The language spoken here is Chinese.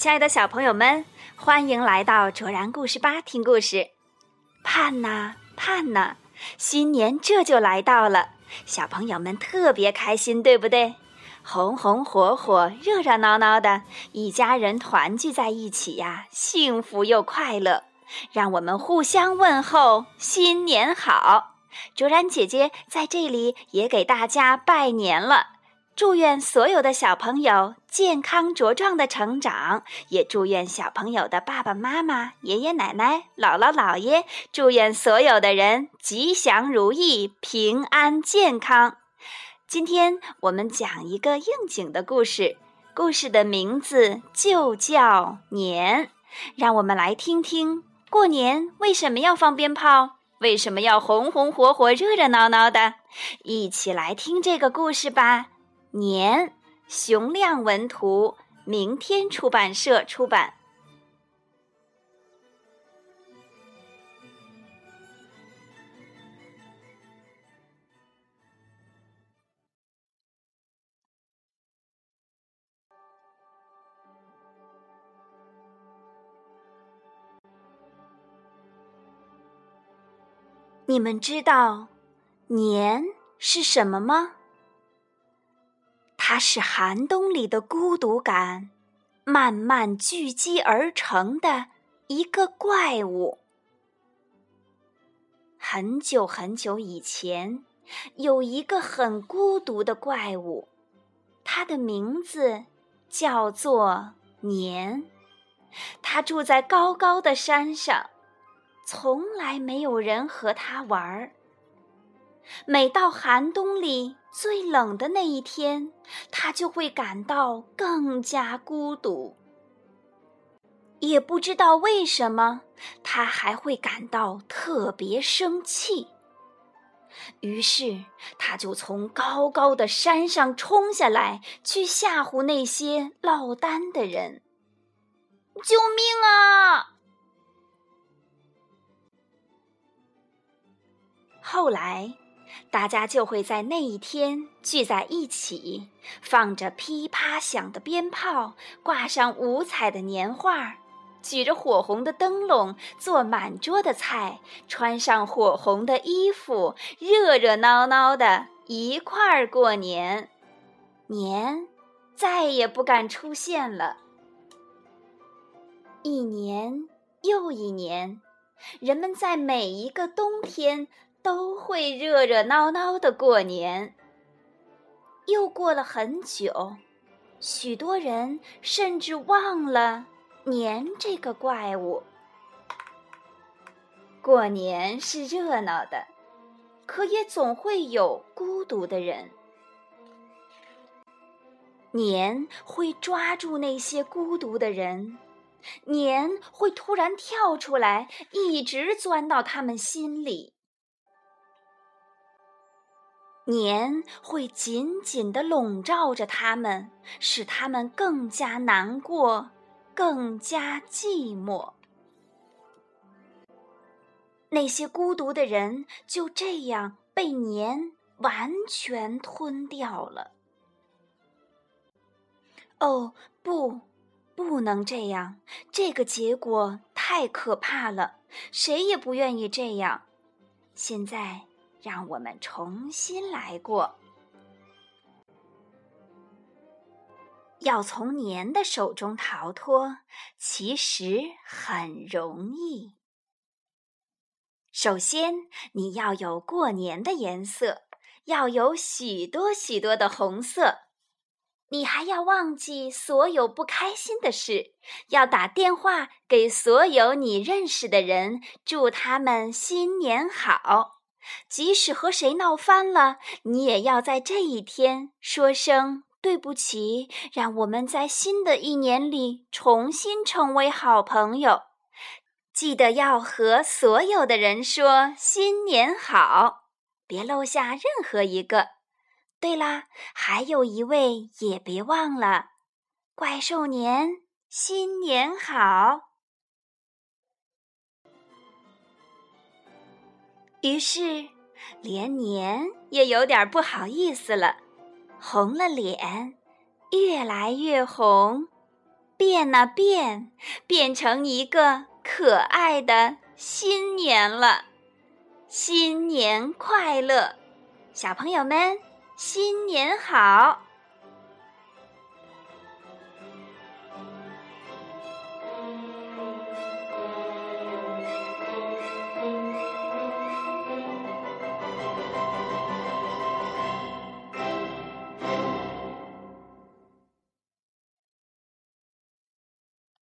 亲爱的小朋友们，欢迎来到卓然故事吧听故事。盼呐盼呐，新年这就来到了，小朋友们特别开心，对不对？红红火火，热热闹闹的，一家人团聚在一起呀，幸福又快乐。让我们互相问候，新年好！卓然姐姐在这里也给大家拜年了。祝愿所有的小朋友健康茁壮的成长，也祝愿小朋友的爸爸妈妈、爷爷奶奶、姥姥姥爷，祝愿所有的人吉祥如意、平安健康。今天我们讲一个应景的故事，故事的名字就叫年。让我们来听听，过年为什么要放鞭炮？为什么要红红火火、热热闹闹的？一起来听这个故事吧。年，熊亮文图，明天出版社出版。你们知道年是什么吗？它是寒冬里的孤独感慢慢聚集而成的一个怪物。很久很久以前，有一个很孤独的怪物，它的名字叫做年。它住在高高的山上，从来没有人和它玩。每到寒冬里最冷的那一天，他就会感到更加孤独。也不知道为什么，他还会感到特别生气。于是，他就从高高的山上冲下来，去吓唬那些落单的人。救命啊！后来大家就会在那一天聚在一起，放着噼啪响的鞭炮，挂上五彩的年画，举着火红的灯笼，做满桌的菜，穿上火红的衣服，热热闹闹的一块儿过年。年再也不敢出现了。一年又一年，人们在每一个冬天都会热热闹闹的过年。又过了很久，许多人甚至忘了年这个怪物。过年是热闹的，可也总会有孤独的人。年会抓住那些孤独的人，年会突然跳出来，一直钻到他们心里。年会紧紧地笼罩着他们，使他们更加难过，更加寂寞。那些孤独的人就这样被年完全吞掉了。哦，不，不能这样，这个结果太可怕了，谁也不愿意这样。现在让我们重新来过。要从年的手中逃脱，其实很容易。首先，你要有过年的颜色，要有许多许多的红色。你还要忘记所有不开心的事，要打电话给所有你认识的人，祝他们新年好。即使和谁闹翻了，你也要在这一天说声对不起，让我们在新的一年里重新成为好朋友。记得要和所有的人说新年好，别漏下任何一个。对啦，还有一位也别忘了，怪兽年，新年好。于是，连年也有点不好意思了，红了脸，越来越红，变啊变，变成一个可爱的新年了。新年快乐，小朋友们，新年好！